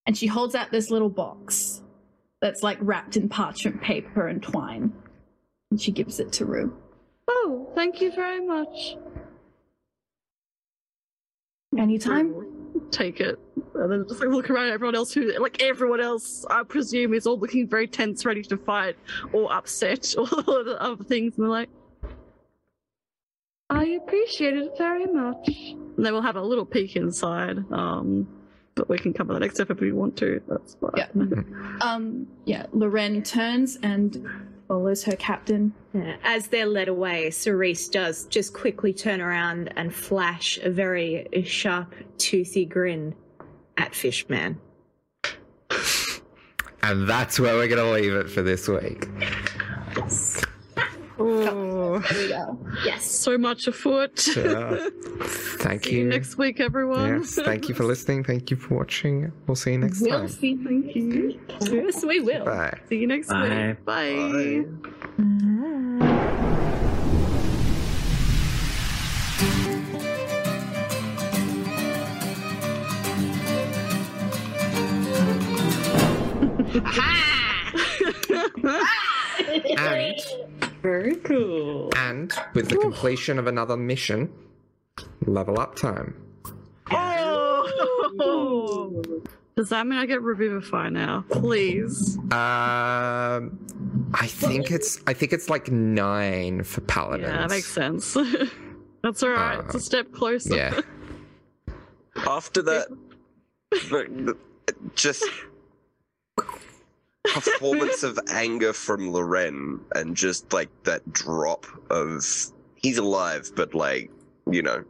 And she holds out this little box that's, like, wrapped in parchment paper and twine. And she gives it to Rue. Oh, thank you very much. Anytime. Take it. And then just like look around at everyone else who, like everyone else, I presume, is all looking very tense, ready to fight, or upset, or all the other things. And they're like, I appreciate it very much. And then we'll have a little peek inside. Um, but we can cover that except if we want to. That's fine. Yeah. Um, yeah. Loren turns and follows her captain. Yeah. As they're led away, Cerise does just quickly turn around and flash a very sharp, toothy grin at Fishman. And that's where we're going to leave it for this week. Yes. Oh, there we go. Yes. So much afoot. Uh, thank see you. you. Next week, everyone. Yes, thank you for listening. Thank you for watching. We'll see you next we'll time. We'll see. Thank you. Yes, we will. Bye. See you next Bye. week. Bye. Bye. And very cool. And with the completion of another mission, level up time. Oh! Does that mean I get Revivify now? Please. Um, uh, I think it's I think it's like nine for paladins. Yeah, that makes sense. That's all right. Uh, it's a step closer. Yeah. After that, the, the, just. performance of anger from Loren and just like that drop of he's alive, but like, you know,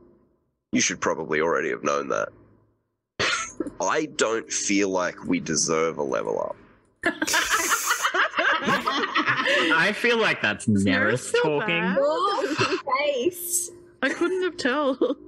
you should probably already have known that. I don't feel like we deserve a level up. I feel like that's Nerys talking. Face. I couldn't have told.